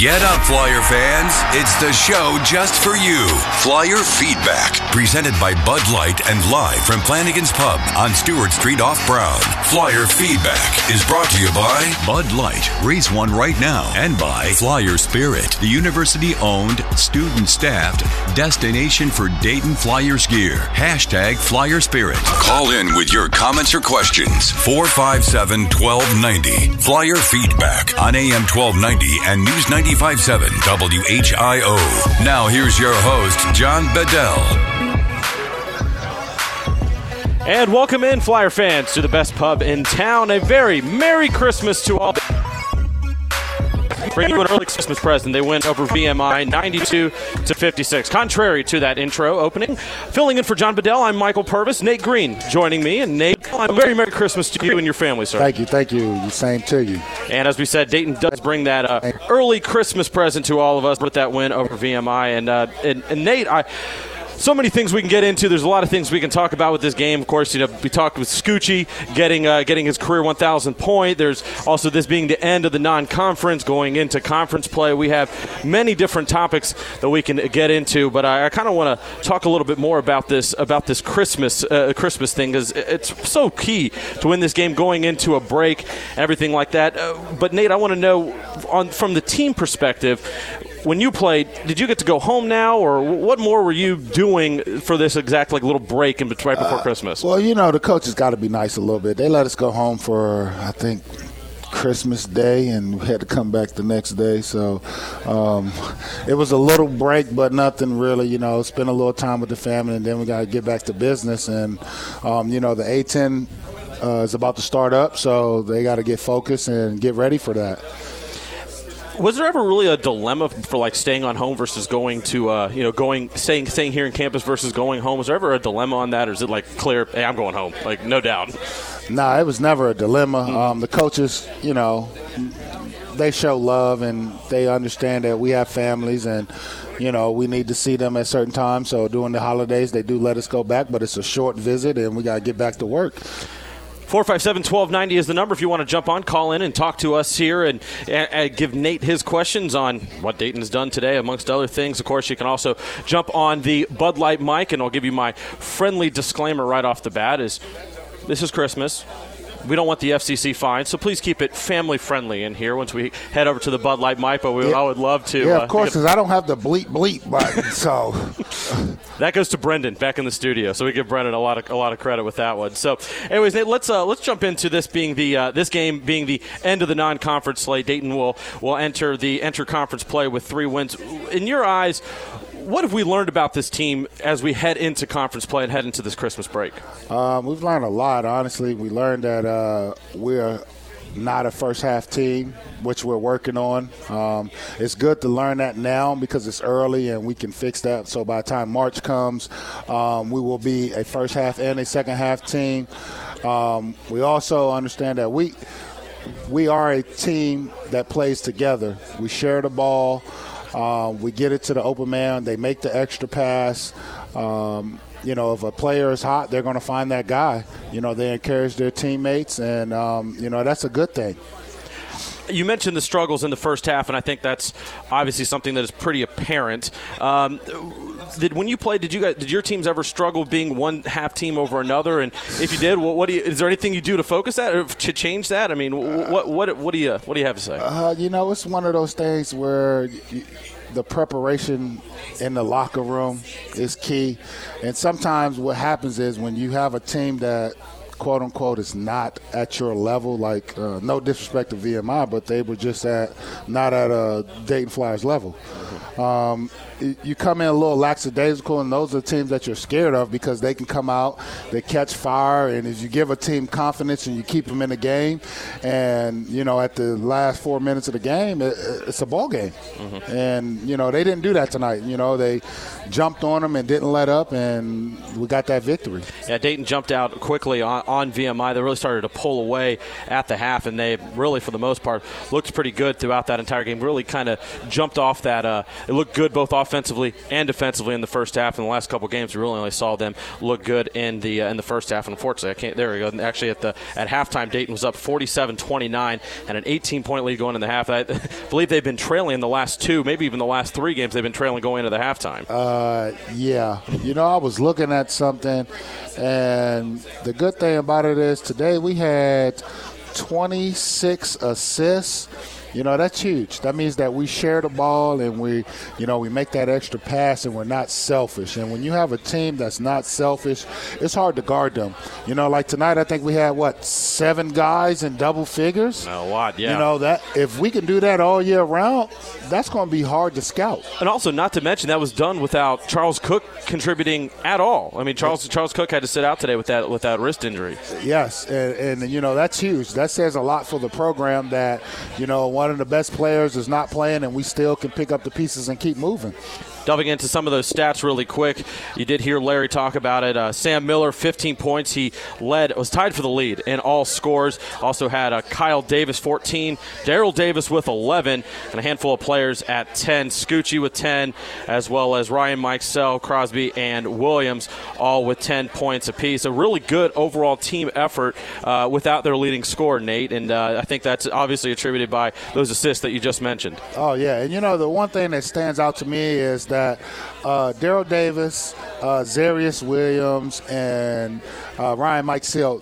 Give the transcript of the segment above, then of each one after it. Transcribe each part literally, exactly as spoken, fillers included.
Get up, Flyer fans. It's the show just for you. Flyer Feedback, presented by Bud Light and live from Flanagan's Pub on Stewart Street off Brown. Flyer Feedback is brought to you by Bud Light. Raise one right now. And by Flyer Spirit, the university-owned, student-staffed destination for Dayton Flyers gear. Hashtag Flyer Spirit. Call in with your comments or questions. four five seven, one two nine zero. Flyer Feedback on A M twelve ninety and News ninety-five point seven W H I O. Now here's your host, John Bedell. And welcome in, Flyer fans, to the best pub in town. A very Merry Christmas to all. Bring you an early Christmas present. They win over V M I ninety-two to fifty-six. Contrary to that intro opening, filling in for John Bedell, I'm Michael Purvis. Nate Green joining me. And Nate, a very Merry Christmas to you and your family, sir. Thank you, thank you. The same to you. And as we said, Dayton does bring that uh, early Christmas present to all of us with that win over V M I. And, uh, and, and Nate, I... so many things we can get into. There's a lot of things we can talk about with this game. Of course, you know, we talked with Scoochy getting uh, getting his career one thousand point. There's also this being the end of the non-conference, going into conference play. We have many different topics that we can get into, but I, I kind of want to talk a little bit more about this about this Christmas uh, Christmas thing, because it's so key to win this game going into a break, everything like that. Uh, but Nate, I want to know on from the team perspective. When you played, did you get to go home now, or what more were you doing for this exact like little break in right before uh, Christmas? Well, you know, the coaches got to be nice a little bit. They let us go home for, I think, Christmas Day, and we had to come back the next day. So um, it was a little break, but nothing really, you know, spend a little time with the family, and then we got to get back to business. And, um, you know, the A ten uh, is about to start up, so they got to get focused and get ready for that. Was there ever really a dilemma for like staying on home versus going to uh, you know going staying staying here in campus versus going home? Was there ever a dilemma on that, or is it like clear? Hey, I'm going home, like no doubt. Nah, it was never a dilemma. Mm-hmm. Um, the coaches, you know, they show love and they understand that we have families and you know we need to see them at certain times. So during the holidays, they do let us go back, but it's a short visit and we got to get back to work. four five seven, one two nine zero is the number. If you want to jump on, call in and talk to us here and, and, and give Nate his questions on what Dayton's done today, amongst other things. Of course, you can also jump on the Bud Light mic, and I'll give you my friendly disclaimer right off the bat is this is Christmas. We don't want the F C C fine, so please keep it family-friendly in here once we head over to the Bud Light mic, but we, yeah. I would love to. Yeah, of uh, course, because I don't have the bleep bleep button, so. That goes to Brendan back in the studio, so we give Brendan a lot of a lot of credit with that one. So, anyways, Nate, let's uh, let's jump into this being the uh, this game being the end of the non-conference slate. Dayton will will enter the enter conference play with three wins. In your eyes, what have we learned about this team as we head into conference play and head into this Christmas break? Um, we've learned a lot, honestly. We learned that uh, we're not a first-half team, which we're working on. Um, it's good to learn that now because it's early and we can fix that. So by the time March comes, um, we will be a first-half and a second-half team. Um, we also understand that we we are a team that plays together. We share the ball. Uh, we get it to the open man. They make the extra pass. Um, you know, if a player is hot, they're going to find that guy. You know, they encourage their teammates, and, um, you know, that's a good thing. You mentioned the struggles in the first half, and I think that's obviously something that is pretty apparent. Um, did when you played, did you guys, did your teams ever struggle being one half team over another? And if you did, what, what do you, is there anything you do to focus that or to change that? I mean, what what what do you what do you have to say? Uh, you know, it's one of those things where you, the preparation in the locker room is key, and sometimes what happens is when you have a team that, quote unquote, is not at your level. Like, uh, no disrespect to V M I, but they were just at not at a Dayton Flyers level. Um, you come in a little lackadaisical, and those are teams that you're scared of because they can come out, they catch fire, and if you give a team confidence and you keep them in the game, and you know at the last four minutes of the game, it, it's a ball game. Mm-hmm. And you know they didn't do that tonight. You know they jumped on them and didn't let up, and we got that victory. Yeah, Dayton jumped out quickly on. on V M I. They really started to pull away at the half, and they really, for the most part, looked pretty good throughout that entire game. Really kind of jumped off that. Uh, it looked good both offensively and defensively in the first half. In the last couple of games, we really only saw them look good in the uh, in the first half. Unfortunately, I can't. There we go. And actually, at the at halftime, Dayton was up forty-seven twenty-nine and an eighteen-point lead going in the half. I believe they've been trailing the last two, maybe even the last three games. They've been trailing going into the halftime. Uh, yeah. You know, I was looking at something, and the good thing about it is today we had twenty-six assists. You know, that's huge. That means that we share the ball and we, you know, we make that extra pass and we're not selfish. And when you have a team that's not selfish, it's hard to guard them. You know, like tonight, I think we had, what, seven guys in double figures? A lot, yeah. You know, that if we can do that all year round, that's going to be hard to scout. And also, not to mention, that was done without Charles Cook contributing at all. I mean, Charles Charles Cook had to sit out today with that with that wrist injury. Yes, and, and you know, that's huge. That says a lot for the program that, you know, one of the best players is not playing, and we still can pick up the pieces and keep moving. Diving into some of those stats really quick, you did hear Larry talk about it. Uh, Sam Miller, fifteen points. He led, was tied for the lead in all scores. Also had uh, Kyle Davis, fourteen. Darrell Davis with eleven. And a handful of players at ten. Scoochy with ten, as well as Ryan Mike Sell, Crosby, and Williams, all with ten points apiece. A really good overall team effort uh, without their leading scorer, Nate. And uh, I think that's obviously attributed by those assists that you just mentioned. Oh, yeah. And, you know, the one thing that stands out to me is that uh, Darrell Davis, uh, Zarius Williams, and uh, Ryan Mike Sell,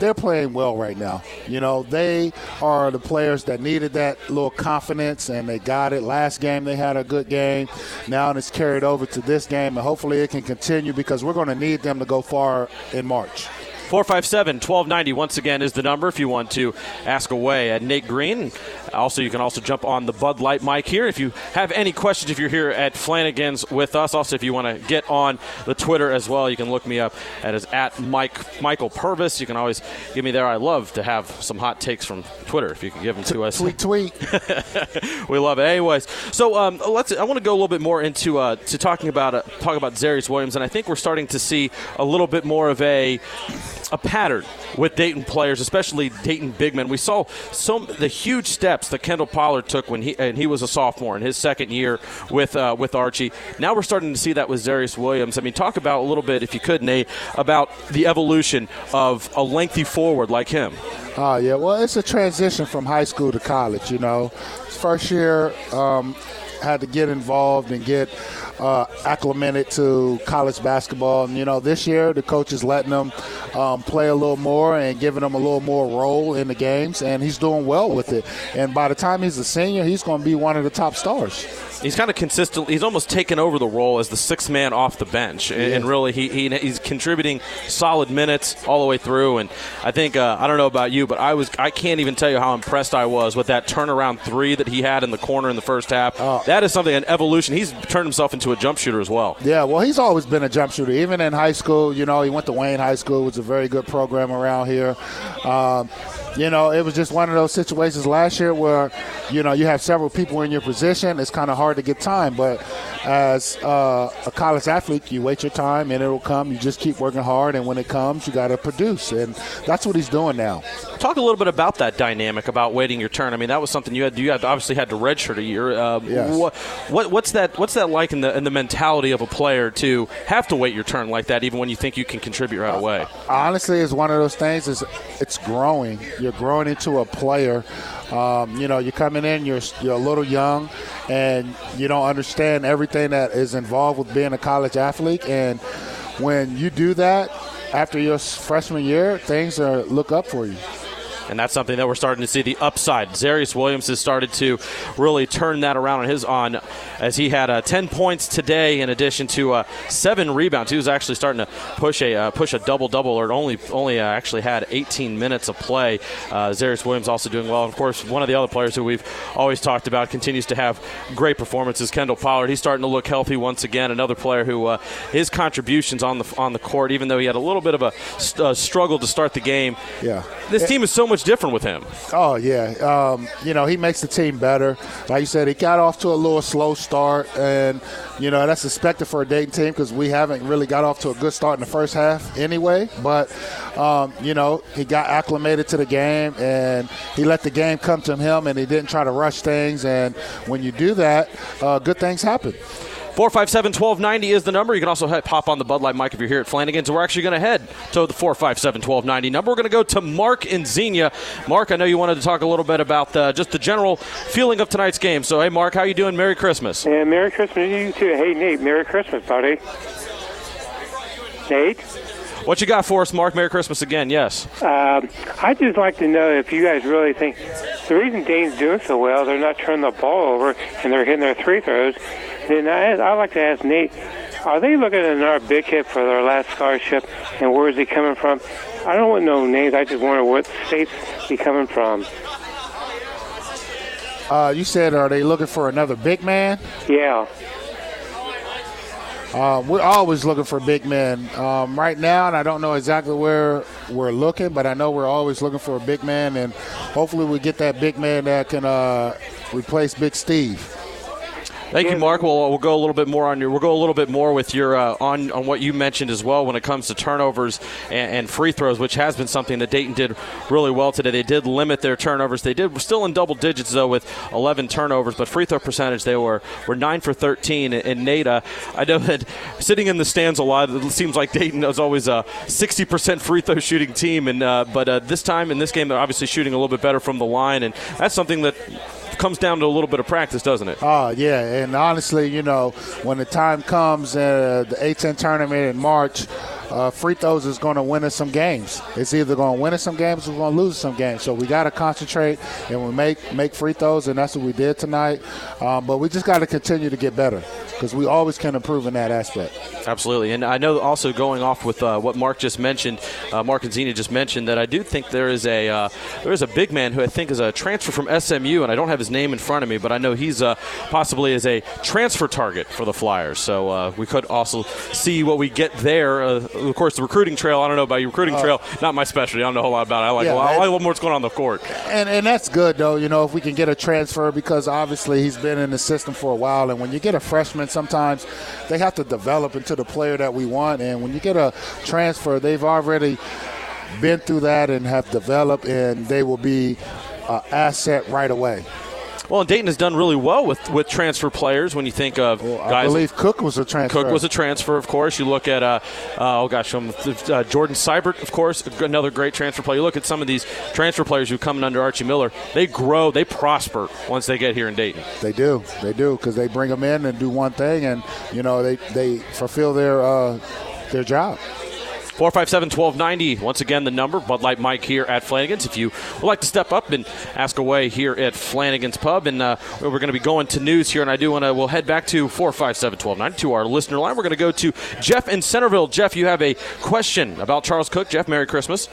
they're playing well right now. You know, they are the players that needed that little confidence, and they got it. Last game they had a good game. Now it's carried over to this game, and hopefully it can continue because we're going to need them to go far in March. four five seven, twelve ninety, once again, is the number if you want to ask away at Nate Green. Also, you can also jump on the Bud Light mic here if you have any questions if you're here at Flanagan's with us. Also, if you want to get on the Twitter as well, you can look me up at, is at Mike, Michael Purvis. You can always give me there. I love to have some hot takes from Twitter if you can give them to us. Tweet, tweet. We love it. Anyways, so um, let's. I want to go a little bit more into uh, to talking about uh, talk about Zarius Williams, and I think we're starting to see a little bit more of a – a pattern with Dayton players, especially Dayton big men. We saw some the huge steps that Kendall Pollard took when he and he was a sophomore in his second year with uh, with Archie. Now we're starting to see that with Zarius Williams. I mean, talk about a little bit, if you could, Nate, about the evolution of a lengthy forward like him. Oh, uh, yeah. Well, it's a transition from high school to college, you know. First year, um, had to get involved and get uh, acclimated to college basketball. And, you know, this year the coach is letting him um, play a little more and giving him a little more role in the games, and he's doing well with it. And by the time he's a senior, he's going to be one of the top stars. He's kind of consistent. He's almost taken over the role as the sixth man off the bench. And, yeah. and really, he, he he's contributing solid minutes all the way through. And I think, uh, I don't know about you, but I was I can't even tell you how impressed I was with that turnaround three that he had in the corner in the first half. Uh, that is something, an evolution. He's turned himself into a jump shooter as well. Yeah, well, he's always been a jump shooter. Even in high school, you know, he went to Wayne High School, which is a very good program around here. Um, you know, it was just one of those situations last year where, you know, you have several people in your position. It's kind of hard to get time, but as uh, a college athlete, you wait your time and it'll come. You just keep working hard, and when it comes, you got to produce, and that's what he's doing now. Talk a little bit about that dynamic about waiting your turn. I mean, that was something you had. You had obviously had to redshirt a year. Uh, yes. What, what, what's that? What's that like in the in the mentality of a player to have to wait your turn like that, even when you think you can contribute right away? Honestly, it's one of those things. Is it's growing. You're growing into a player. Um, you know, you're coming in. You're you're a little young, and you don't understand everything that is involved with being a college athlete. And when you do that, after your freshman year, things are look up for you. And that's something that we're starting to see the upside. Zarius Williams has started to really turn that around on his on as he had uh, ten points today in addition to uh, seven rebounds. He was actually starting to push a uh, push a double-double, or only only uh, actually had eighteen minutes of play. Uh, Zarius Williams also doing well. And of course, one of the other players who we've always talked about continues to have great performances, Kendall Pollard. He's starting to look healthy once again. Another player who uh, his contributions on the on the court, even though he had a little bit of a st- uh, struggle to start the game. Yeah, this it, team is so much different with him. Oh, yeah. Um, you know, he makes the team better. Like you said, he got off to a little slow start. start, and, you know, that's expected for a Dayton team because we haven't really got off to a good start in the first half anyway. But, um, you know, he got acclimated to the game, and he let the game come to him, and he didn't try to rush things. And when you do that, uh, good things happen. four five seven, twelve ninety is the number. You can also hop on the Bud Light mic if you're here at Flanagan's. So we're actually going to head to the four five seven, twelve ninety number. We're going to go to Mark in Xenia. Mark, I know you wanted to talk a little bit about the, just the general feeling of tonight's game. So, hey, Mark, how you doing? Merry Christmas. Yeah, Merry Christmas to you, too. Hey, Nate, Merry Christmas, buddy. Nate? What you got for us, Mark? Merry Christmas again, yes. Um, I'd just like to know if you guys really think the reason Dane's doing so well, they're not turning the ball over and they're hitting their free throws. Then I, I'd like to ask Nate, are they looking at another big hit for their last scholarship, and where is he coming from? I don't want no names. I just wonder what state's he coming from. Uh, you said, are they looking for another big man? Yeah. Uh, we're always looking for big men um, right now, and I don't know exactly where we're looking, but I know we're always looking for a big man, and hopefully we get that big man that can uh, replace Big Steve. Thank you, Mark. We'll we'll go a little bit more on your we'll go a little bit more with your uh, on on what you mentioned as well when it comes to turnovers and, and free throws, which has been something that Dayton did really well today. They did limit their turnovers. They did still in double digits though with eleven turnovers, but free throw percentage they were were nine for thirteen. And Nate, uh, I know that sitting in the stands a lot, it seems like Dayton is always a sixty percent free throw shooting team, and uh, but uh, this time in this game they're obviously shooting a little bit better from the line, and that's something that comes down to a little bit of practice, doesn't it? Oh, uh, yeah, and honestly, you know, when the time comes, uh, the A ten tournament in March, uh, free throws is going to win us some games. It's either going to win us some games or we're going to lose some games. So we got to concentrate and we make, make free throws, and that's what we did tonight. Um, but we just got to continue to get better because we always can improve in that aspect. Absolutely, and I know also going off with uh, what Mark just mentioned, uh, Mark and Zena just mentioned, that I do think there is a uh, there is a big man who I think is a transfer from S M U, and I don't have his name in front of me, but I know he's uh, possibly is a transfer target for the Flyers. So uh, we could also see what we get there. Uh, of course, the recruiting trail, I don't know about you. Recruiting uh, trail, not my specialty. I don't know a whole lot about it. I like, yeah, well, I like a little more what's going on the court. And, and that's good, though, you know, if we can get a transfer, because obviously he's been in the system for a while, and when you get a freshman, sometimes they have to develop into the player that we want. And when you get a transfer, they've already been through that and have developed, and they will be an asset right away. Well, and Dayton has done really well with, with transfer players when you think of well, guys. I believe Cook was a transfer. Cook was a transfer, of course. You look at, uh, uh, oh gosh, um, uh, Jordan Seibert, of course, another great transfer player. You look at some of these transfer players who come in under Archie Miller. They grow, they prosper once they get here in Dayton. They do, they do, because they bring them in and do one thing, and, you know, they, they fulfill their uh, their job. four five seven, twelve ninety, once again the number. Bud Light Mike here at Flanagan's. If you would like to step up and ask away here at Flanagan's Pub, and uh, we're going to be going to news here, and I do want to, we'll head back to four five seven, twelve ninety to our listener line. We're going to go to Jeff in Centerville. Jeff, you have a question about Charles Cook. Jeff, Merry Christmas.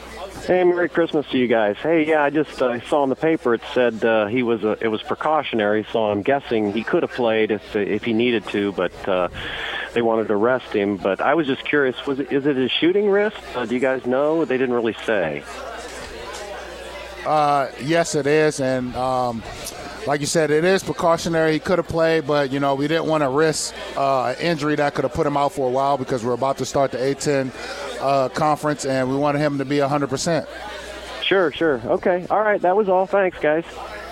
Hey, Merry Christmas to you guys. Hey, yeah, I just uh, saw in the paper it said uh, he was a, it was precautionary, so I'm guessing he could have played if if he needed to, but uh, they wanted to rest him. But I was just curious, was it, is it his shooting wrist? Uh, do you guys know? They didn't really say. Uh, yes, it is, and um, like you said, it is precautionary. He could have played, but, you know, we didn't want to risk uh, an injury that could have put him out for a while because we're about to start the A ten Uh, conference, and we wanted him to be one hundred percent. Sure, sure. Okay. All right. That was all. Thanks, guys.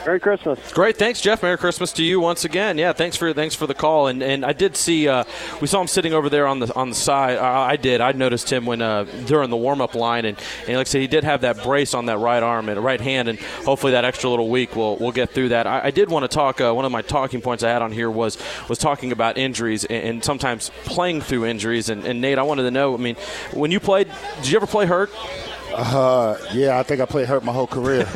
Merry Christmas. Great. Thanks, Jeff. Merry Christmas to you once again. Yeah, thanks for thanks for the call. And and I did see uh, we saw him sitting over there on the on the side. I, I did. I noticed him when uh, during the warm-up line. And, and like I said, he did have that brace on that right arm and right hand. And hopefully that extra little week we'll, we'll get through that. I, I did want to talk. Uh, one of my talking points I had on here was was talking about injuries and, and sometimes playing through injuries. And, and, Nate, I wanted to know, I mean, when you played, did you ever play hurt? Uh, yeah, I think I played hurt my whole career.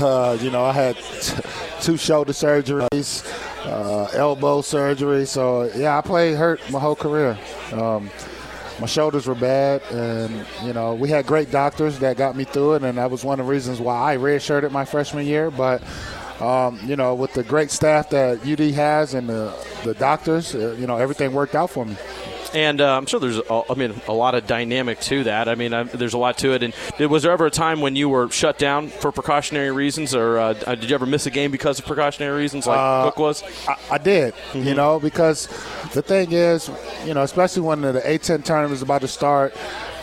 uh, you know, I had t- two shoulder surgeries, uh, elbow surgery. So, yeah, I played hurt my whole career. Um, my shoulders were bad, and, you know, we had great doctors that got me through it, and that was one of the reasons why I redshirted my freshman year. But, um, you know, with the great staff that U D has and the, the doctors, uh, you know, everything worked out for me. And uh, I'm sure there's, a, I mean, a lot of dynamic to that. I mean, I, there's a lot to it. And did, was there ever a time when you were shut down for precautionary reasons, or uh, did you ever miss a game because of precautionary reasons, like uh, Cook was? I, I did, mm-hmm. you know, because the thing is, you know, especially when the A ten tournament is about to start,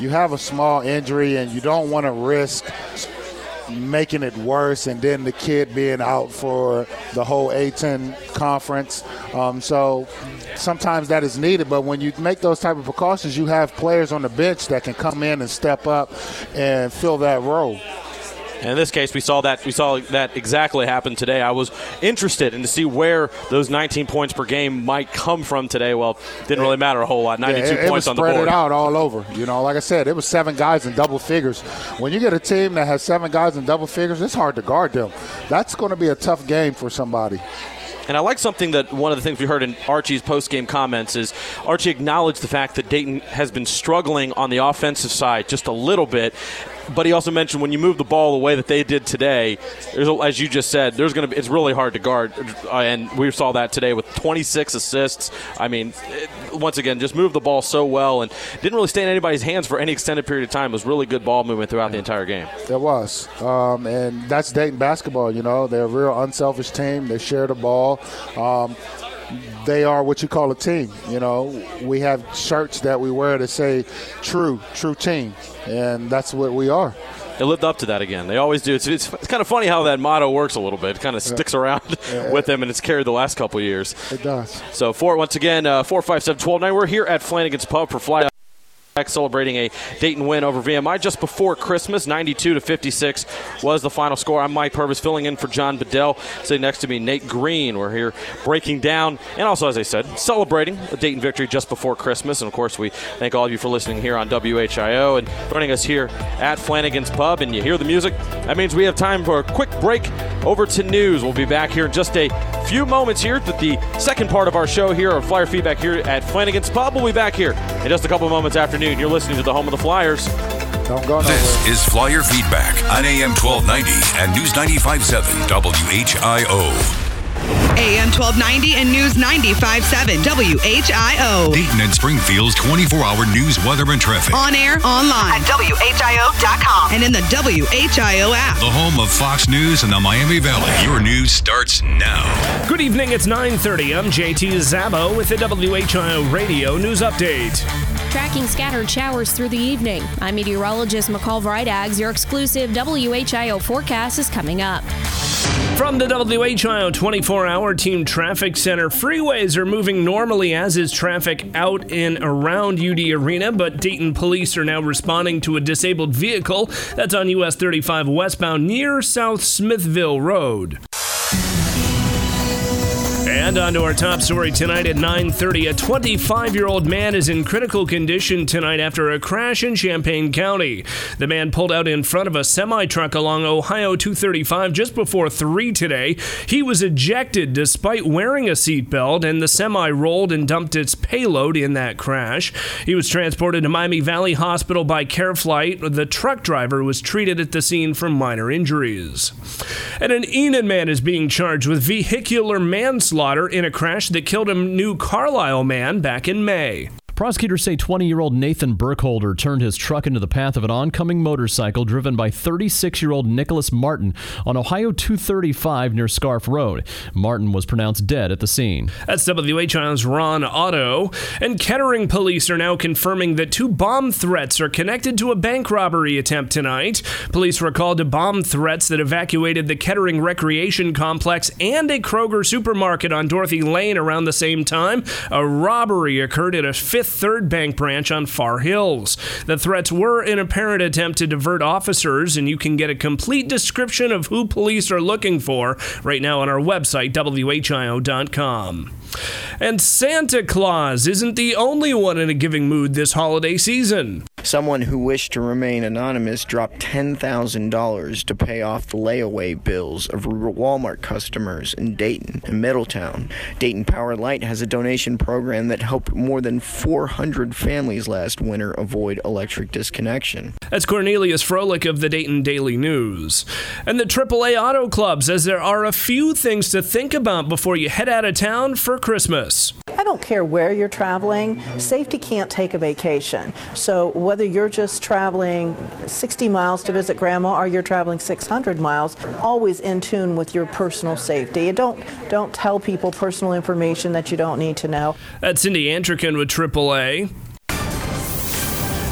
you have a small injury and you don't want to risk making it worse and then the kid being out for the whole A ten conference. Um, so sometimes that is needed, but when you make those type of precautions, you have players on the bench that can come in and step up and fill that role. And in this case, we saw that we saw that exactly happen today. I was interested in to see where those nineteen points per game might come from today. Well, it didn't really matter a whole lot. ninety-two yeah, it, it points on the board. It was spread out all over. You know, like I said, it was seven guys in double figures. When you get a team that has seven guys in double figures, it's hard to guard them. That's going to be a tough game for somebody. And I like something that one of the things we heard in Archie's post-game comments is Archie acknowledged the fact that Dayton has been struggling on the offensive side just a little bit. But he also mentioned when you move the ball the way that they did today, as you just said, there's going to be, it's really hard to guard, uh, and we saw that today with twenty-six assists. I mean, it, once again, just moved the ball so well and didn't really stay in anybody's hands for any extended period of time. It was really good ball movement throughout the entire game. It was, um, and that's Dayton basketball. You know, they're a real unselfish team. They share the ball. Um, They are what you call a team. You know, we have shirts that we wear that say true, true team, and that's what we are. They lived up to that again. They always do. It's, it's, it's kind of funny how that motto works a little bit. It kind of sticks around yeah, yeah, with them, and it's carried the last couple of years. It does. So, four, once again, uh, four five seven, one two nine. We're here at Flanagan's Pub for Fly celebrating a Dayton win over V M I just before Christmas. ninety-two to fifty-six was the final score. I'm Mike Purvis filling in for John Bedell. Sitting next to me, Nate Green. We're here breaking down and also, as I said, celebrating a Dayton victory just before Christmas. And, of course, we thank all of you for listening here on W H I O and joining us here at Flanagan's Pub. And you hear the music. That means we have time for a quick break over to news. We'll be back here in just a few moments here with the second part of our show here on Flyer Feedback here at Flanagan's Pub. We'll be back here in just a couple of moments after You're listening to the home of the Flyers. Don't go nowhere. This is Flyer Feedback on A M twelve ninety and News ninety-five point seven W H I O. A M twelve ninety and News ninety-five point seven W H I O. Dayton and Springfield's twenty-four hour news, weather, and traffic. On air, online, at W H I O dot com and in the W H I O app. The home of Fox News and the Miami Valley. Your news starts now. Good evening, it's nine thirty. I'm J T Zabo with the W H I O Radio News Update. Tracking scattered showers through the evening. I'm meteorologist McCall Vrydags. Your exclusive W H I O forecast is coming up. From the W H I O twenty-four hour Team Traffic Center, freeways are moving normally, as is traffic out and around U D Arena, but Dayton police are now responding to a disabled vehicle that's on U S thirty-five westbound near South Smithville Road. And on to our top story tonight at nine thirty. A twenty-five-year-old man is in critical condition tonight after a crash in Champaign County. The man pulled out in front of a semi-truck along Ohio two thirty-five just before three today. He was ejected despite wearing a seatbelt, and the semi rolled and dumped its payload in that crash. He was transported to Miami Valley Hospital by CareFlight. The truck driver was treated at the scene for minor injuries. And an Enid man is being charged with vehicular manslaughter in a crash that killed a New Carlisle man back in May. Prosecutors say twenty-year-old Nathan Burkholder turned his truck into the path of an oncoming motorcycle driven by thirty-six-year-old Nicholas Martin on Ohio two thirty-five near Scarf Road. Martin was pronounced dead at the scene. That's W H I O's Ron Otto. And Kettering police are now confirming that two bomb threats are connected to a bank robbery attempt tonight. Police were called to bomb threats that evacuated the Kettering Recreation Complex and a Kroger supermarket on Dorothy Lane around the same time. A robbery occurred at a Fifth Third Bank branch on Far Hills. The threats were an apparent attempt to divert officers, and you can get a complete description of who police are looking for right now on our website, W H I O dot com. And Santa Claus isn't the only one in a giving mood this holiday season. Someone who wished to remain anonymous dropped ten thousand dollars to pay off the layaway bills of Walmart customers in Dayton and Middletown. Dayton Power Light has a donation program that helped more than four hundred families last winter avoid electric disconnection. That's Cornelius Froelich of the Dayton Daily News. And the triple A Auto Club says there are a few things to think about before you head out of town for Christmas. I don't care where you're traveling, safety can't take a vacation. So whether you're just traveling sixty miles to visit grandma or you're traveling six hundred miles, always in tune with your personal safety. And don't, don't tell people personal information that you don't need to know. That's Cindy Andrican with triple A.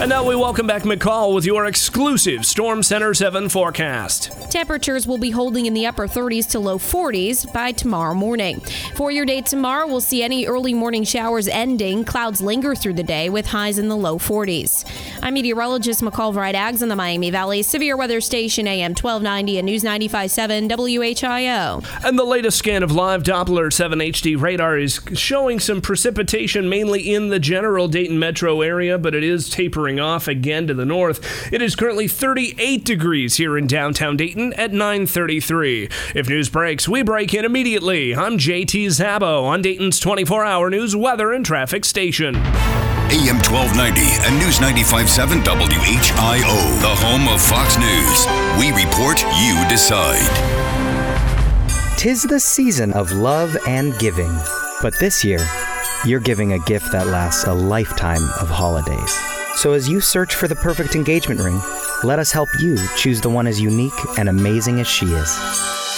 And now we welcome back McCall with your exclusive Storm Center seven forecast. Temperatures will be holding in the upper thirties to low forties by tomorrow morning. For your day tomorrow, we'll see any early morning showers ending. Clouds linger through the day with highs in the low forties. I'm meteorologist McCall Vrydags in the Miami Valley Severe Weather Station, A M twelve ninety and News ninety-five point seven W H I O. And the latest scan of live Doppler seven H D radar is showing some precipitation mainly in the general Dayton metro area, but it is tapering off again to the north. It is currently thirty-eight degrees here in downtown Dayton at nine thirty-three. If news breaks, we break in immediately. I'm J T Szabo on Dayton's twenty-four hour news, weather, and traffic station. A M twelve ninety and News ninety-five point seven W H I O, the home of Fox News. We report, you decide. Tis the season of love and giving, but this year, you're giving a gift that lasts a lifetime of holidays. So as you search for the perfect engagement ring, let us help you choose the one as unique and amazing as she is.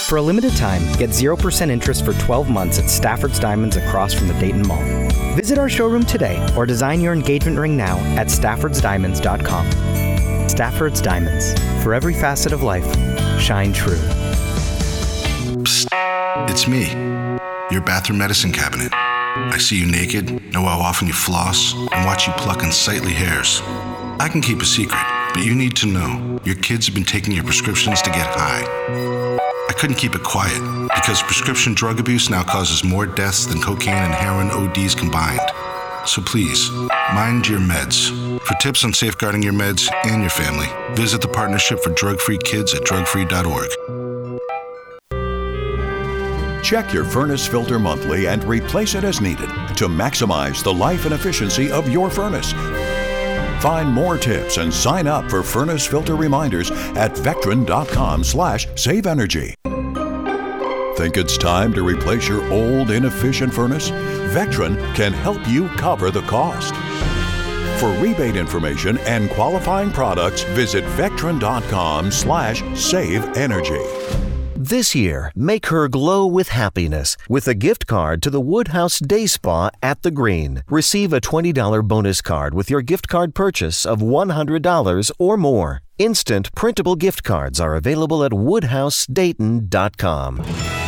For a limited time, get zero percent interest for twelve months at Stafford's Diamonds across from the Dayton Mall. Visit our showroom today or design your engagement ring now at staffords diamonds dot com. Stafford's Diamonds. For every facet of life, shine true. Psst. It's me, your bathroom medicine cabinet. I see you naked, know how often you floss, and watch you pluck unsightly hairs. I can keep a secret, but you need to know. Your kids have been taking your prescriptions to get high. I couldn't keep it quiet, because prescription drug abuse now causes more deaths than cocaine and heroin O Ds combined. So please, mind your meds. For tips on safeguarding your meds and your family, visit the Partnership for Drug-Free Kids at drug free dot org. Check your furnace filter monthly and replace it as needed to maximize the life and efficiency of your furnace. Find more tips and sign up for furnace filter reminders at vectran dot com slash save energy. Think it's time to replace your old inefficient furnace? Vectran can help you cover the cost. For rebate information and qualifying products, visit vectran dot com slash save energy. This year, make her glow with happiness with a gift card to the Woodhouse Day Spa at The Green. Receive a twenty dollars bonus card with your gift card purchase of one hundred dollars or more. Instant printable gift cards are available at woodhouse dayton dot com.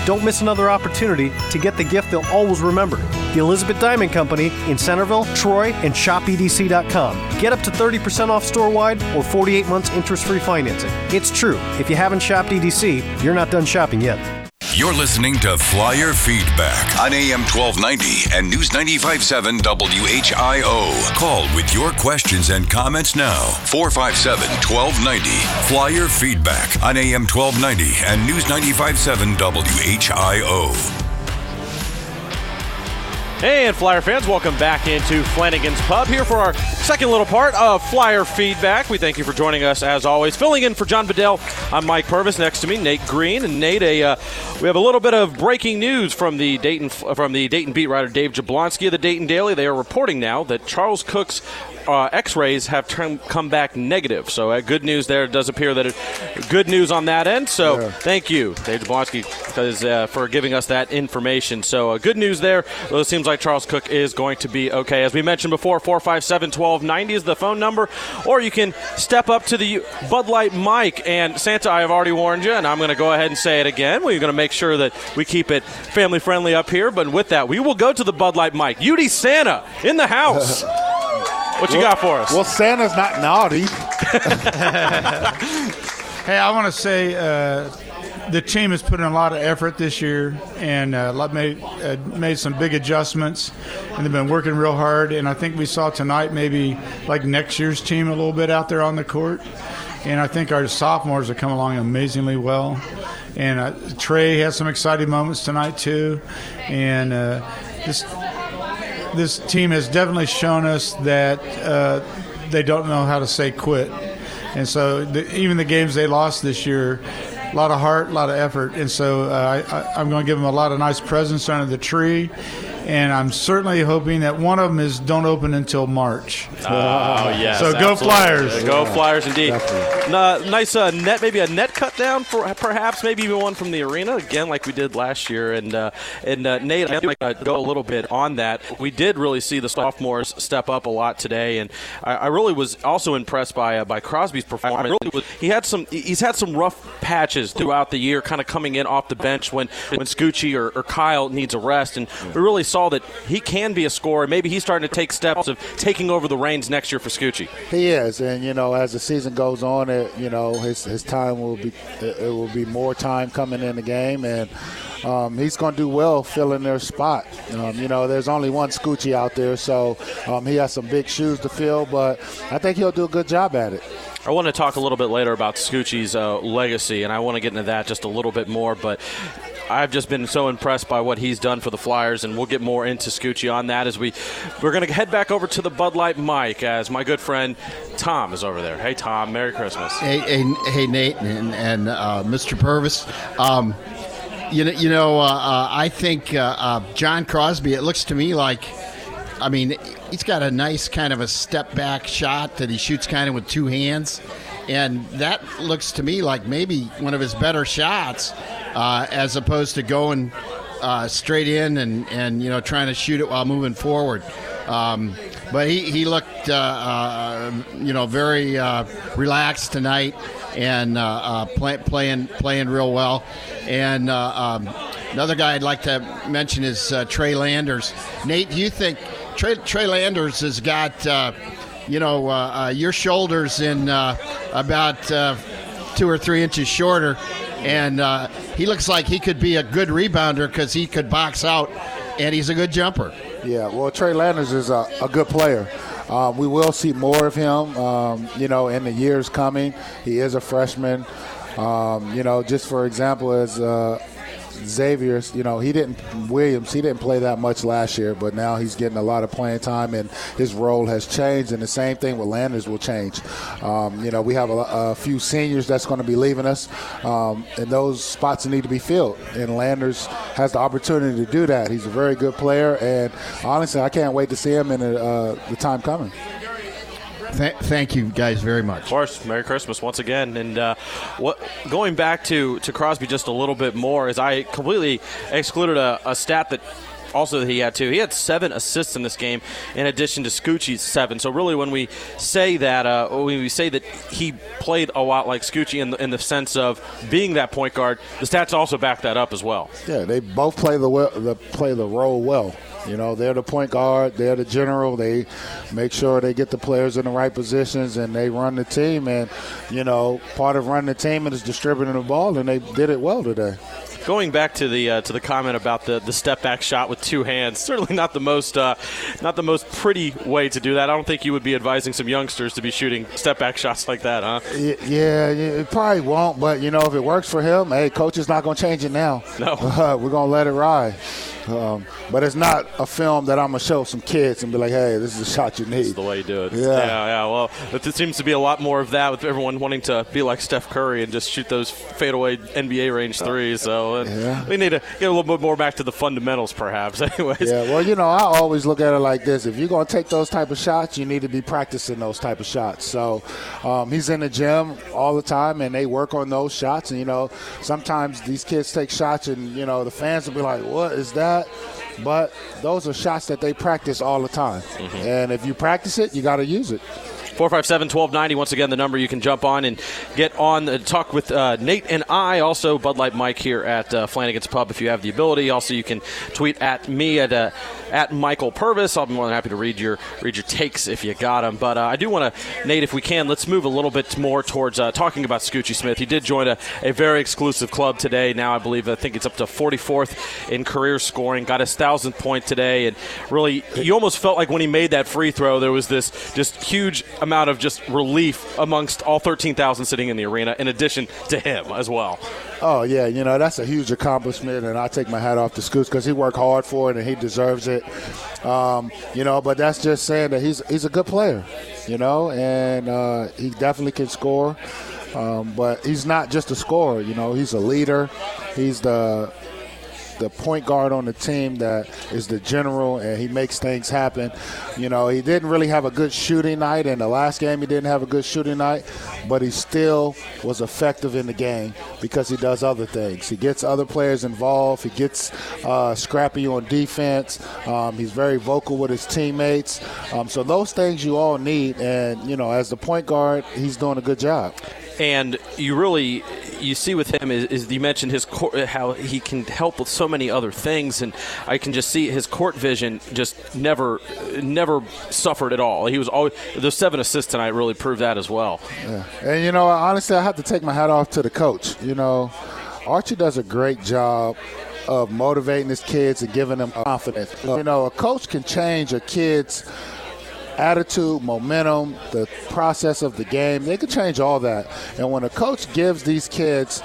Don't miss another opportunity to get the gift they'll always remember. The Elizabeth Diamond Company in Centerville, Troy, and shop E D C dot com. Get up to thirty percent off store-wide or forty-eight months interest-free financing. It's true. If you haven't shopped E D C, you're not done shopping yet. You're listening to Flyer Feedback on A M twelve ninety and News ninety-five point seven W H I O. Call with your questions and comments now. four five seven, one two nine zero. Flyer Feedback on A M twelve ninety and News ninety-five point seven W H I O. And Flyer fans, welcome back into Flanagan's Pub here for our second little part of Flyer Feedback. We thank you for joining us as always. Filling in for John Bedell, I'm Mike Purvis. Next to me, Nate Green. And Nate, a, uh, we have a little bit of breaking news from the Dayton from the Dayton beat writer Dave Jablonski of the Dayton Daily. They are reporting now that Charles Cook's Uh, x-rays have turned, come back negative. So uh, good news there. It does appear that it, good news on that end. So yeah. Thank you, Dave Jablonski, uh, for giving us that information. So uh, good news there. Well, it seems like Charles Cook is going to be okay. As we mentioned before, four five seven, one two nine zero is the phone number. Or you can step up to the Bud Light mic. And Santa, I have already warned you, and I'm going to go ahead and say it again. We're going to make sure that we keep it family-friendly up here. But with that, we will go to the Bud Light mic. U D Santa in the house. What you well, got for us? Well, Santa's not naughty. Hey, I want to say uh, the team has put in a lot of effort this year and uh, made, uh, made some big adjustments, and they've been working real hard. And I think we saw tonight maybe like next year's team a little bit out there on the court. And I think our sophomores have come along amazingly well. And uh, Trey had some exciting moments tonight too. And uh, just... This team has definitely shown us that uh, they don't know how to say quit. And so the, even the games they lost this year, a lot of heart, a lot of effort. And so uh, I, I'm going to give them a lot of nice presents under the tree. and I'm certainly hoping that one of them is don't open until March. Oh, uh, yes. So go absolutely. Flyers. Yeah, go yeah. Flyers indeed. Uh, nice uh, net, maybe a net cut down, for perhaps, maybe even one from the arena, again, like we did last year. And, uh, and uh, Nate, I'd like to go a little bit on that. We did really see the sophomores step up a lot today, and I, I really was also impressed by uh, by Crosby's performance. Really was, he had some, he's had some rough patches throughout the year, kind of coming in off the bench when, when Scoochy or, or Kyle needs a rest, and we really saw that he can be a scorer. Maybe he's starting to take steps of taking over the reins next year for Scoochy. He is, and, you know, as the season goes on, it, you know, his his time will be, it will be more time coming in the game, and um, he's going to do well filling their spot. Um, you know, there's only one Scoochy out there, so um, he has some big shoes to fill, but I think he'll do a good job at it. I want to talk a little bit later about Scoochy's uh, legacy, and I want to get into that just a little bit more, but I've just been so impressed by what he's done for the Flyers, and we'll get more into Scoochy on that as we, we're going to head back over to the Bud Light mic as my good friend Tom is over there. Hey, Tom, Merry Christmas. Hey, hey, hey Nate and, and uh, Mister Purvis. Um, you know, you know uh, uh, I think uh, uh, John Crosby, it looks to me like, I mean, he's got a nice kind of a step-back shot that he shoots kind of with two hands, and that looks to me like maybe one of his better shots, uh, as opposed to going uh, straight in and, and, you know, trying to shoot it while moving forward. Um, but he, he looked, uh, uh, you know, very uh, relaxed tonight and uh, uh, play, playing playing real well. And uh, um, another guy I'd like to mention is uh, Trey Landers. Nate, do you think Trey, Trey Landers has got, uh, you know, uh, uh, your shoulders in uh, about uh, two or three inches shorter, and uh, he looks like he could be a good rebounder because he could box out, and he's a good jumper. Yeah, well, Trey Landers is a, a good player. Um, we will see more of him, um, you know, in the years coming. He is a freshman. Um, you know, just for example, as uh, Xavier, you know, he didn't – Williams, he didn't play that much last year, but now he's getting a lot of playing time, and his role has changed, and the same thing with Landers will change. Um, you know, we have a, a few seniors that's going to be leaving us, um, and those spots need to be filled, and Landers has the opportunity to do that. He's a very good player, and honestly, I can't wait to see him in the, uh, the time coming. Th- thank you guys very much. Of course, Merry Christmas once again. And uh, what going back to, to Crosby just a little bit more is I completely excluded a, a stat that also that he had too. He had seven assists in this game in addition to Scoochy's seven. So really when we say that, uh, when we say that he played a lot like Scoochy in the, in the sense of being that point guard, the stats also back that up as well. Yeah, they both play the, well, the, play the role well. You know, they're the point guard, they're the general, they make sure they get the players in the right positions and they run the team. And, you know, part of running the team is distributing the ball, and they did it well today. Going back to the uh, to the comment about the, the step back shot with two hands, certainly not the most uh, not the most pretty way to do that. I don't think you would be advising some youngsters to be shooting step back shots like that, huh? Yeah, it probably won't. But you know, if it works for him, hey, coach is not going to change it now. No, uh, we're going to let it ride. Um, but it's not a film that I'm going to show some kids and be like, hey, this is a shot you need. This is the way you do it. Yeah, yeah, yeah. Well, it seems to be a lot more of that with everyone wanting to be like Steph Curry and just shoot those fadeaway N B A range threes. So yeah. we need to get a little bit more back to the fundamentals perhaps anyways. Yeah, well, you know, I always look at it like this. If you're going to take those type of shots, you need to be practicing those type of shots. So um, he's in the gym all the time, and they work on those shots. And, you know, sometimes these kids take shots and, you know, the fans will be like, what is that? But those are shots that they practice all the time. Mm-hmm. And if you practice it, you got to use it. four five seven, one two nine zero, once again, the number you can jump on and get on and talk with uh, Nate and I. Also, Bud Light Mike here at uh, Flanagan's Pub if you have the ability. Also, you can tweet at me at uh, at Michael Purvis. I'll be more than happy to read your read your takes if you got them. But uh, I do want to, Nate, if we can, let's move a little bit more towards uh, talking about Scoochy Smith. He did join a, a very exclusive club today. Now I believe, I think it's up to forty-fourth in career scoring. Got his one thousandth point today. And really, you almost felt like when he made that free throw, there was this just huge amount of just relief amongst all thirteen thousand sitting in the arena, in addition to him as well. Oh, yeah, you know, that's a huge accomplishment, and I take my hat off to Scoots because he worked hard for it and he deserves it. Um, you know, but that's just saying that he's he's a good player, you know, and uh, he definitely can score. Um, but he's not just a scorer, you know, he's a leader. He's the the point guard on the team that is the general, and he makes things happen. You know, he didn't really have a good shooting night. In the last game, he didn't have a good shooting night, but he still was effective in the game because he does other things. He gets other players involved. He gets uh, scrappy on defense. Um, he's very vocal with his teammates. Um, so those things you all need, and, you know, as the point guard, he's doing a good job. And you really, you see with him is, is you mentioned his court, how he can help with so many other things, and I can just see his court vision just never, never suffered at all. He was always those seven assists tonight really proved that as well. Yeah. And you know, honestly, I have to take my hat off to the coach. You know, Archie does a great job of motivating his kids and giving them confidence. You know, a coach can change a kid's attitude, momentum, the process of the game. They can change all that. And when a coach gives these kids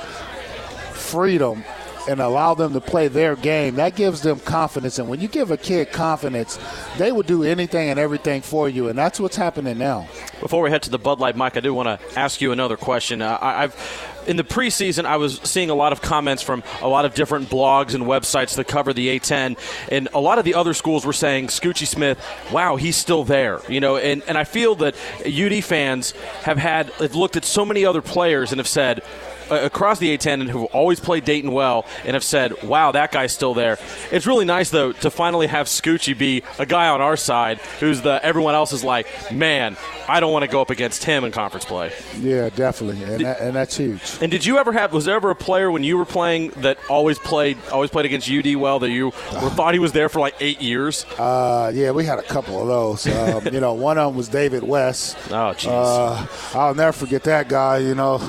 freedom and allow them to play their game, that gives them confidence. And when you give a kid confidence, they will do anything and everything for you, and that's what's happening now. Before we head to the Bud Light, Mike, I do want to ask you another question. Uh, I, I've in the preseason, I was seeing a lot of comments from a lot of different blogs and websites that cover the A ten, and a lot of the other schools were saying, Scoochy Smith, wow, he's still there. You know, and, and I feel that U D fans have had have looked at so many other players and have said, across the A ten, and who always played Dayton well, and have said, wow, that guy's still there. It's really nice, though, to finally have Scoochy be a guy on our side who's the everyone else is like, man, I don't want to go up against him in conference play. Yeah, definitely, and, did, that, and that's huge. And did you ever have – was there ever a player when you were playing that always played always played against U D well that you were, thought he was there for like eight years? Uh, yeah, we had a couple of those. Um, you know, one of them was David West. Oh, jeez. Uh, I'll never forget that guy, you know.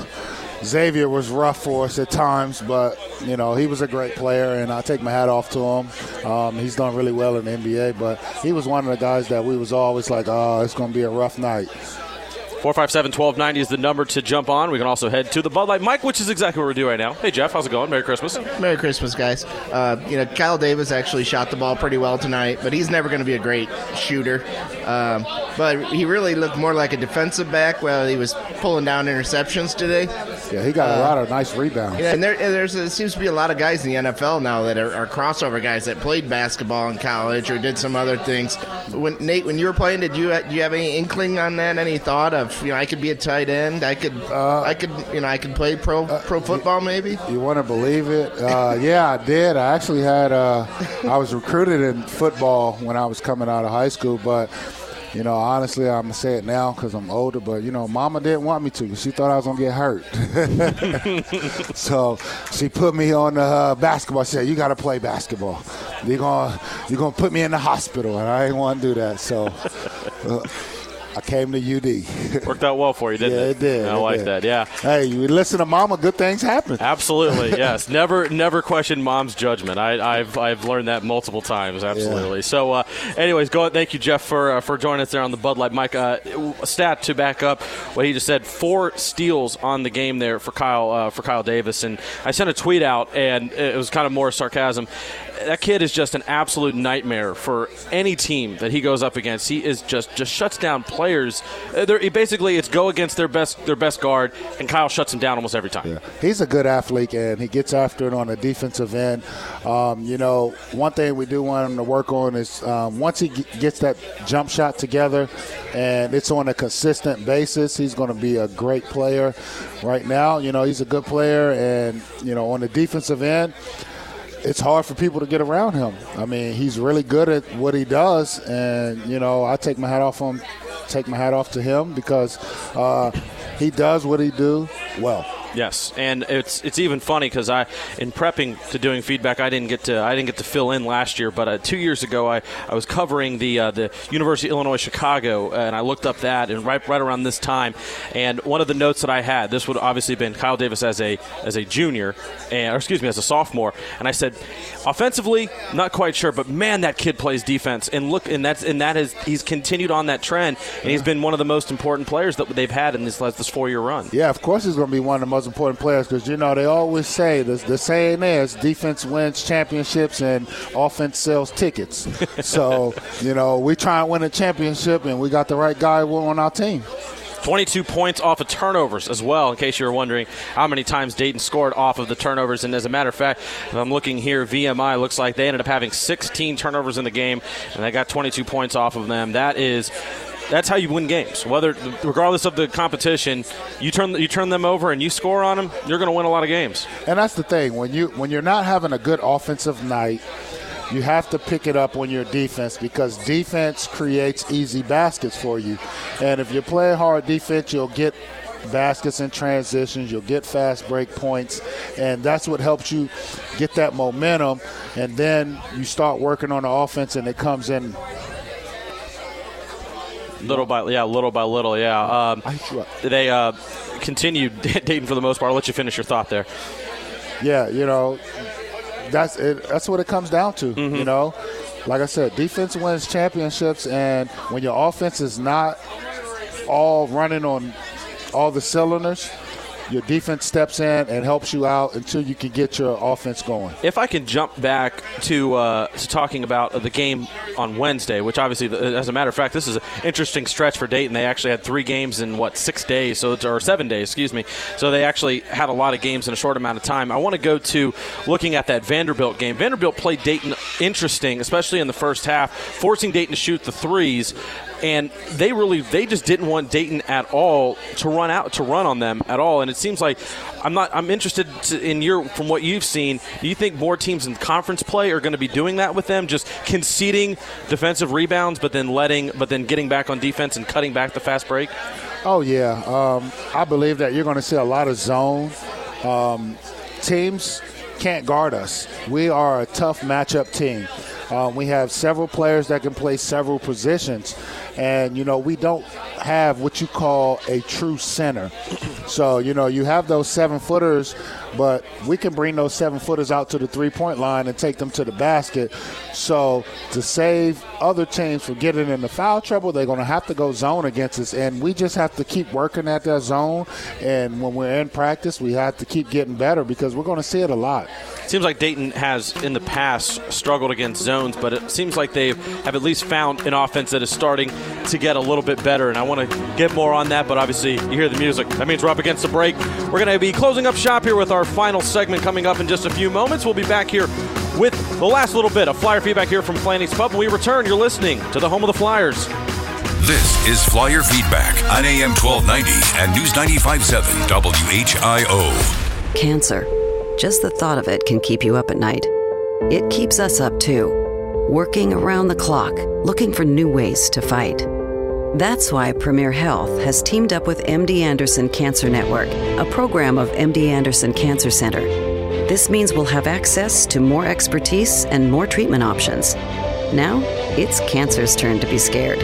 Xavier was rough for us at times, but, you know, he was a great player, and I take my hat off to him. Um, he's done really well in the N B A, but he was one of the guys that we was always like, oh, it's going to be a rough night. four five seven, one two nine zero is the number to jump on. We can also head to the Bud Light, Mike, which is exactly what we're doing right now. Hey, Jeff, how's it going? Merry Christmas. Merry Christmas, guys. Uh, you know, Kyle Davis actually shot the ball pretty well tonight, but he's never going to be a great shooter. Um, but he really looked more like a defensive back while he was pulling down interceptions today. Yeah, he got uh, a lot of nice rebounds. Yeah, and there and there's a, seems to be a lot of guys in the N F L now that are, are crossover guys that played basketball in college or did some other things. When Nate, when you were playing, did you do you have any inkling on that? Any thought of, you know, I could be a tight end. I could, uh, I could, you know, I could play pro uh, pro football. You, maybe you want to believe it? Uh, yeah, I did. I actually had. Uh, I was recruited in football when I was coming out of high school, but. You know, honestly, I'm going to say it now because I'm older, but, you know, Mama didn't want me to. She thought I was going to get hurt. So she put me on the uh, basketball. She said, you got to play basketball. You're going you're gonna to put me in the hospital, and I didn't want to do that. So uh, I came to U D. Worked out well for you, didn't yeah, it? Yeah, it did. I it like did. that, yeah. Hey, you listen to Mama, good things happen. Absolutely, yes. Never never question Mom's judgment. I, I've I've learned that multiple times, absolutely. Yeah. So, uh, anyways, go ahead. Thank you, Jeff, for uh, for joining us there on the Bud Light. Mike, uh, a stat to back up what he just said, four steals on the game there for Kyle uh, for Kyle Davis. And I sent a tweet out, and it was kind of more sarcasm. That kid is just an absolute nightmare for any team that he goes up against. He is just just shuts down players. They're, basically, it's go against their best their best guard, and Kyle shuts him down almost every time. Yeah. He's a good athlete, and he gets after it on the defensive end. Um, you know, one thing we do want him to work on is um, once he g- gets that jump shot together and it's on a consistent basis, he's going to be a great player. Right now, you know, he's a good player, and, you know, on the defensive end, it's hard for people to get around him. I mean, he's really good at what he does, and, you know, I take my hat off him, take my hat off to him because uh, he does what he do well. Yes, and it's it's even funny because I, in prepping to doing feedback, I didn't get to I didn't get to fill in last year, but uh, two years ago I, I was covering the uh, the University of Illinois Chicago, uh, and I looked up that and right right around this time, and one of the notes that I had, this would obviously have been Kyle Davis as a as a junior, and, or excuse me, as a sophomore, and I said, offensively, not quite sure, but man, that kid plays defense, and look, and that's and that is he's continued on that trend, and yeah. He's been one of the most important players that they've had in this this four year run. Yeah, of course he's going to be one of the most important players because, you know, they always say, the, the saying is defense wins championships and offense sells tickets. So, you know, we try and win a championship, and we got the right guy on our team. twenty-two points off of turnovers as well, in case you were wondering how many times Dayton scored off of the turnovers. And as a matter of fact, if I'm looking here, V M I looks like they ended up having sixteen turnovers in the game, and they got twenty-two points off of them. That is... That's how you win games. Whether, regardless of the competition, you turn you turn them over and you score on them, you're going to win a lot of games. And that's the thing. When, you, when you're not having a good offensive night, you have to pick it up on your defense, because defense creates easy baskets for you. And if you play hard defense, you'll get baskets and transitions. You'll get fast break points. And that's what helps you get that momentum. And then you start working on the offense and it comes in. Little by yeah, little by little, yeah. Um, they uh, continued Dayton for the most part. I'll let you finish your thought there. Yeah, you know, that's it. That's what it comes down to. Mm-hmm. You know, like I said, defense wins championships, and when your offense is not all running on all the cylinders, your defense steps in and helps you out until you can get your offense going. If I can jump back to uh, to talking about the game on Wednesday, which obviously, as a matter of fact, this is an interesting stretch for Dayton. They actually had three games in, what, six days, so it's, or seven days, excuse me. So they actually had a lot of games in a short amount of time. I want to go to looking at that Vanderbilt game. Vanderbilt played Dayton interesting, especially in the first half, forcing Dayton to shoot the threes. And they really, they just didn't want Dayton at all to run out, to run on them at all. And it seems like, I'm not, I'm interested to, in your, from what you've seen, do you think more teams in conference play are going to be doing that with them, just conceding defensive rebounds, but then letting, but then getting back on defense and cutting back the fast break? Oh yeah, um, I believe that you're going to see a lot of zone. Um, teams can't guard us. We are a tough matchup team. Um, we have several players that can play several positions. And, you know, we don't have what you call a true center. So, you know, you have those seven-footers, but we can bring those seven-footers out to the three-point line and take them to the basket. So to save other teams from getting into foul trouble, they're going to have to go zone against us. And we just have to keep working at that zone. And when we're in practice, we have to keep getting better, because we're going to see it a lot. Seems like Dayton has in the past struggled against zones, but it seems like they have at least found an offense that is starting to get a little bit better, and I want to get more on that, but obviously you hear the music. That means we're up against the break. We're going to be closing up shop here with our final segment coming up in just a few moments. We'll be back here with the last little bit of Flyer Feedback here from Flanagan's Pub. When we return, you're listening to the home of the Flyers. This is Flyer Feedback on A M twelve ninety and News ninety-five point seven W H I O. Cancer. Just the thought of it can keep you up at night. It keeps us up too, working around the clock, looking for new ways to fight. That's why Premier Health has teamed up with M D Anderson Cancer Network, a program of M D Anderson Cancer Center. This means we'll have access to more expertise and more treatment options. Now, it's cancer's turn to be scared.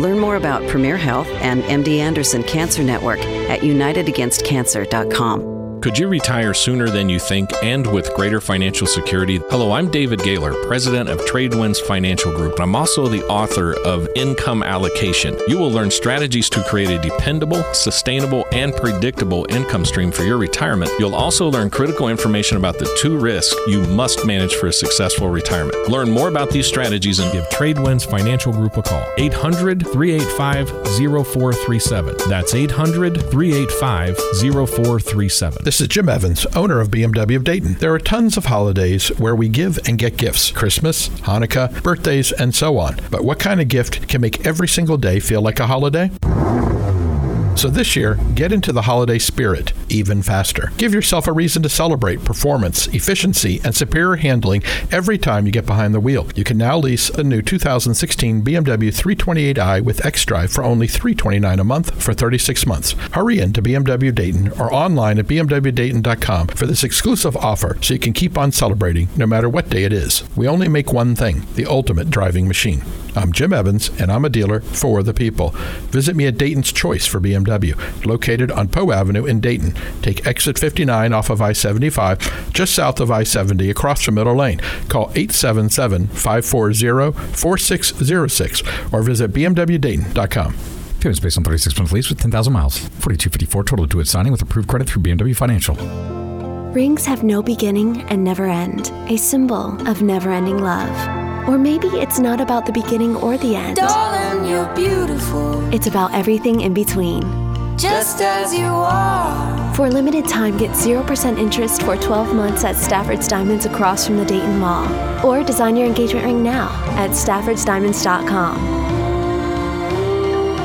Learn more about Premier Health and M D Anderson Cancer Network at united against cancer dot com. Could you retire sooner than you think and with greater financial security? Hello, I'm David Gaylor, president of Tradewinds Financial Group, and I'm also the author of Income Allocation. You will learn strategies to create a dependable, sustainable, and predictable income stream for your retirement. You'll also learn critical information about the two risks you must manage for a successful retirement. Learn more about these strategies and give Tradewinds Financial Group a call. eight hundred, three eight five, zero four three seven. That's eight hundred, three eight five, zero four three seven. This is Jim Evans, owner of B M W of Dayton. There are tons of holidays where we give and get gifts. Christmas, Hanukkah, birthdays, and so on. But what kind of gift can make every single day feel like a holiday? So this year, get into the holiday spirit even faster. Give yourself a reason to celebrate performance, efficiency, and superior handling every time you get behind the wheel. You can now lease a new two thousand sixteen B M W three twenty-eight i with xDrive for only three hundred twenty-nine dollars a month for thirty-six months. Hurry in to B M W Dayton or online at b m w dayton dot com for this exclusive offer so you can keep on celebrating no matter what day it is. We only make one thing, the ultimate driving machine. I'm Jim Evans, and I'm a dealer for the people. Visit me at Dayton's Choice for B M W. Located on Poe Avenue in Dayton. Take exit fifty-nine off of I seventy-five, just south of I seventy, across from Middle Lane. Call eight seven seven, five four zero, four six zero six or visit b m w dayton dot com. Payments based on thirty-six month lease with ten thousand miles. forty-two fifty-four total due at signing with approved credit through B M W Financial. Rings have no beginning and never end. A symbol of never-ending love. Or maybe it's not about the beginning or the end. Darling, you're beautiful. It's about everything in between. Just as you are. For a limited time, get zero percent interest for twelve months at Stafford's Diamonds across from the Dayton Mall. Or design your engagement ring now at Stafford's Diamonds dot com.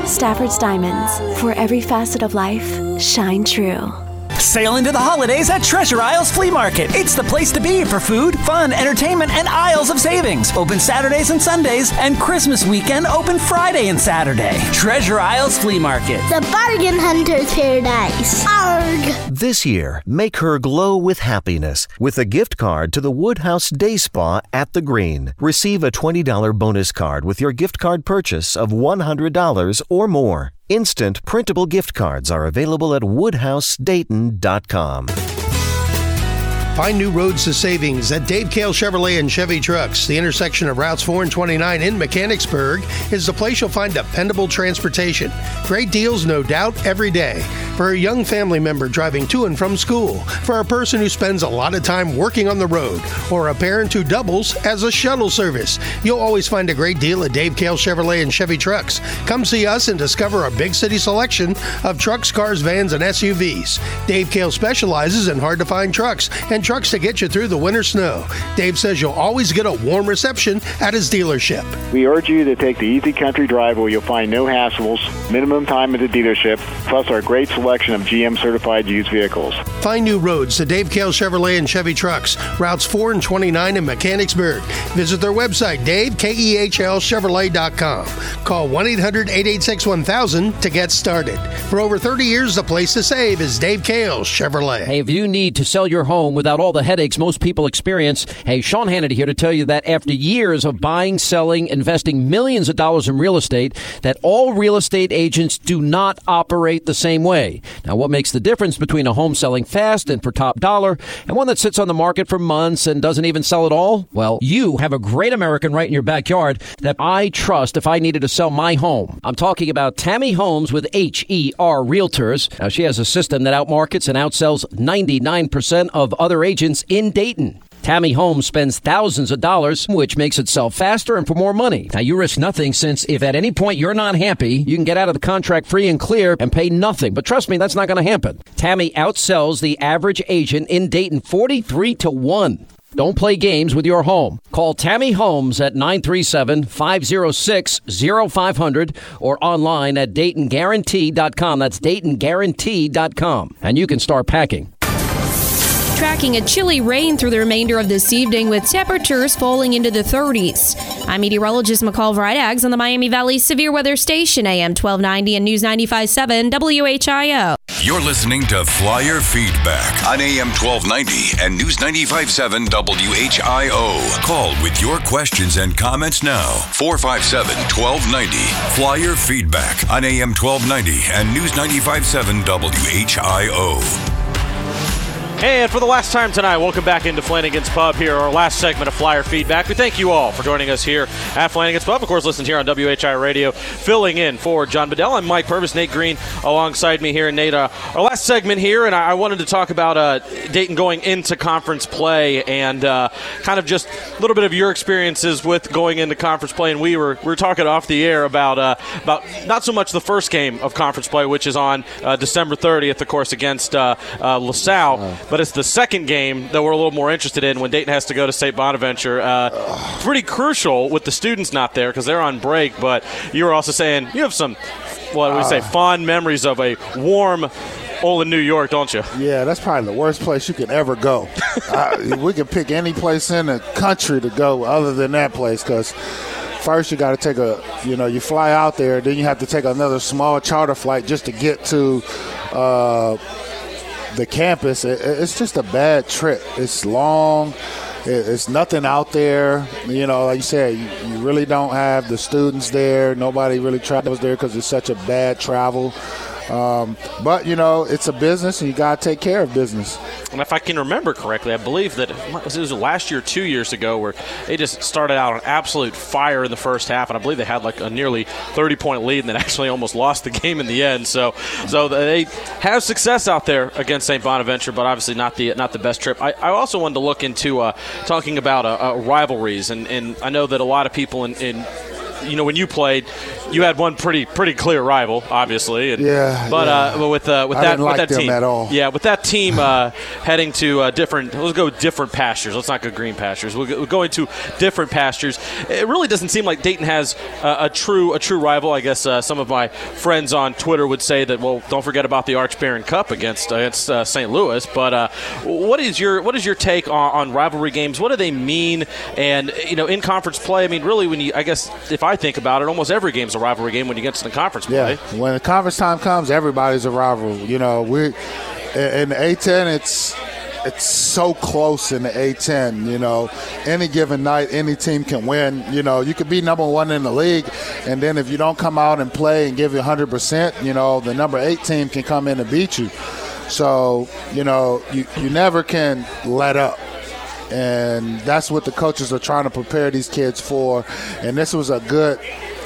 Stafford's Diamonds. For every facet of life, shine true. Sail into the holidays at Treasure Isles Flea Market. It's the place to be for food, fun, entertainment, and aisles of savings. Open Saturdays and Sundays, and Christmas weekend open Friday and Saturday. Treasure Isles Flea Market. The bargain hunter's paradise. Arg! This year, make her glow with happiness with a gift card to the Woodhouse Day Spa at the Green. Receive a twenty dollars bonus card with your gift card purchase of one hundred dollars or more. Instant printable gift cards are available at woodhouse dayton dot com. Find new roads to savings at Dave Kale Chevrolet and Chevy Trucks. The intersection of Routes four and twenty-nine in Mechanicsburg is the place you'll find dependable transportation. Great deals, no doubt, every day. For a young family member driving to and from school, for a person who spends a lot of time working on the road, or a parent who doubles as a shuttle service, you'll always find a great deal at Dave Kale Chevrolet and Chevy Trucks. Come see us and discover our big city selection of trucks, cars, vans, and S U Vs. Dave Kale specializes in hard-to-find trucks and trucks to get you through the winter snow. Dave says you'll always get a warm reception at his dealership. We urge you to take the easy country drive where you'll find no hassles, minimum time at the dealership, plus our great selection of G M certified used vehicles. Find new roads to Dave Kale Chevrolet and Chevy Trucks, Routes four and twenty-nine in Mechanicsburg. Visit their website, dave kale chevrolet dot com. Call one eight hundred eight eight six one thousand to get started. For over thirty years, the place to save is Dave Kale Chevrolet. Hey, if you need to sell your home without all the headaches most people experience, hey, Sean Hannity here to tell you that after years of buying, selling, investing millions of dollars in real estate, that all real estate agents do not operate the same way. Now, what makes the difference between a home selling fast and for top dollar and one that sits on the market for months and doesn't even sell at all? Well, you have a great American right in your backyard that I trust if I needed to sell my home. I'm talking about Tammy Holmes with H E R Realtors. Now, she has a system that outmarkets and outsells ninety-nine percent of other agents in Dayton. Tammy Holmes spends thousands of dollars, which makes it sell faster and for more money. Now, you risk nothing, since if at any point you're not happy, you can get out of the contract free and clear and pay nothing. But trust me, that's not going to happen. Tammy outsells the average agent in Dayton forty-three to one. Don't play games with your home. Call Tammy Holmes at nine three seven, five oh six, oh five hundred or online at dayton guarantee dot com. That's dayton guarantee dot com. And you can start packing. Tracking a chilly rain through the remainder of this evening with temperatures falling into the thirties. I'm meteorologist McCall Vrydags on the Miami Valley Severe Weather Station, A M twelve ninety and News ninety-five point seven W H I O. You're listening to Flyer Feedback on A M twelve ninety and News ninety-five point seven W H I O. Call with your questions and comments now. four five seven, one two nine zero. Flyer Feedback on A M twelve ninety and News ninety-five point seven W H I O. And for the last time tonight, welcome back into Flanagan's Pub here, our last segment of Flyer Feedback. We thank you all for joining us here at Flanagan's Pub. Of course, listened here on W H I Radio, filling in for John Bedell. I'm Mike Purvis, Nate Green alongside me here. And Nate, uh, our last segment here, and I, I wanted to talk about uh, Dayton going into conference play and uh, kind of just a little bit of your experiences with going into conference play. And we were we were talking off the air about, uh, about not so much the first game of conference play, which is on uh, December thirtieth, of course, against uh, uh, LaSalle. Uh-huh. But it's the second game that we're a little more interested in when Dayton has to go to Saint Bonaventure. Uh, pretty crucial with the students not there because they're on break. But you were also saying you have some, what do we uh, say, fond memories of a warm Olin, New York, don't you? Yeah, that's probably the worst place you could ever go. uh, we could pick any place in the country to go other than that place, because first you got to take a, you know, you fly out there. Then you have to take another small charter flight just to get to uh, – the campus. It's just a bad trip. It's long. It's nothing out there. You know, like you said, you really don't have the students there. Nobody really travels there because it's such a bad travel. Um, but, you know, it's a business, and you got to take care of business. And if I can remember correctly, I believe that it was last year, two years ago, where they just started out on absolute fire in the first half, and I believe they had like a nearly thirty-point lead and then actually almost lost the game in the end. So so they have success out there against Saint Bonaventure, but obviously not the not the best trip. I, I also wanted to look into uh, talking about uh, uh, rivalries, and, and I know that a lot of people in, in – you know, when you played, you had one pretty pretty clear rival, obviously. And, yeah. But yeah. Uh, but with uh, with that I didn't like with that them team, at all. Yeah, with that team uh, heading to uh, different. Let's go different pastures. Let's not go green pastures. We'll go, we're going to different pastures. It really doesn't seem like Dayton has uh, a true a true rival. I guess uh, some of my friends on Twitter would say that. Well, don't forget about the Archbaron Cup against against uh, Saint Louis. But uh, what is your what is your take on, on rivalry games? What do they mean? And you know, in conference play, I mean, really, when you I guess if I I think about it, almost every game's a rivalry game when you get to the conference play. Yeah, when the conference time comes, everybody's a rival. You know, we in the A ten, it's it's so close in the A ten. You know, any given night, any team can win. You know, you could be number one in the league, and then if you don't come out and play and give you one hundred percent, you know, the number eight team can come in and beat you. So, you know, you, you never can let up. And that's what the coaches are trying to prepare these kids for. And this was a good,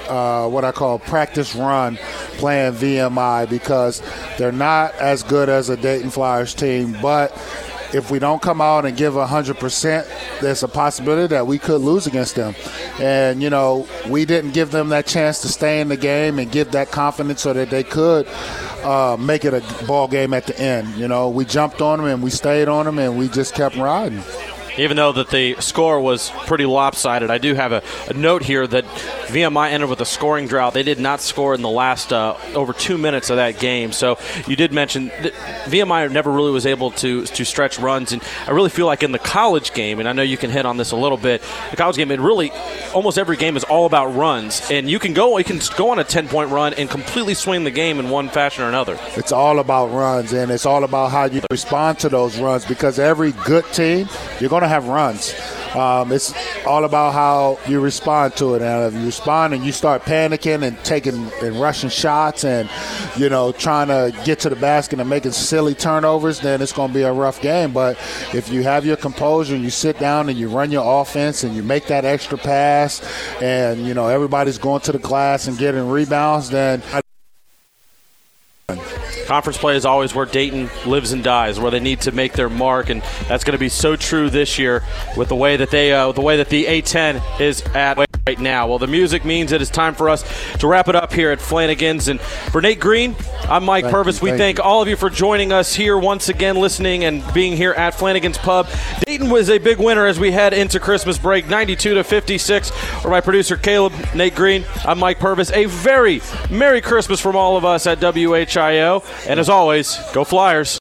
uh, what I call, practice run playing V M I because they're not as good as a Dayton Flyers team. But if we don't come out and give one hundred percent, there's a possibility that we could lose against them. And, you know, we didn't give them that chance to stay in the game and give that confidence so that they could uh, make it a ball game at the end. You know, we jumped on them and we stayed on them and we just kept riding. Even though that the score was pretty lopsided, I do have a, a note here that V M I entered with a scoring drought. They did not score in the last uh, over two minutes of that game. So you did mention that V M I never really was able to to stretch runs. And I really feel like in the college game, and I know you can hit on this a little bit, the college game, it really almost every game is all about runs. And you can go you can go on a ten-point run and completely swing the game in one fashion or another. It's all about runs, and it's all about how you respond to those runs because every good team, you're going to have runs. Um, it's all about how you respond to it. And if you respond and you start panicking and taking and rushing shots and, you know, trying to get to the basket and making silly turnovers, then it's going to be a rough game. But if you have your composure and you sit down and you run your offense and you make that extra pass and, you know, everybody's going to the glass and getting rebounds, then – conference play is always where Dayton lives and dies, where they need to make their mark, and that's going to be so true this year with the way that they, uh, the way that the A ten is at right now. Well, the music means it is time for us to wrap it up here at Flanagan's. And for Nate Green, I'm Mike thank Purvis. You, we thank, thank all of you for joining us here once again, listening and being here at Flanagan's Pub. Dayton was a big winner as we head into Christmas break, ninety-two to fifty-six. For my producer Caleb, Nate Green, I'm Mike Purvis. A very Merry Christmas from all of us at W H I O. And as always, go Flyers.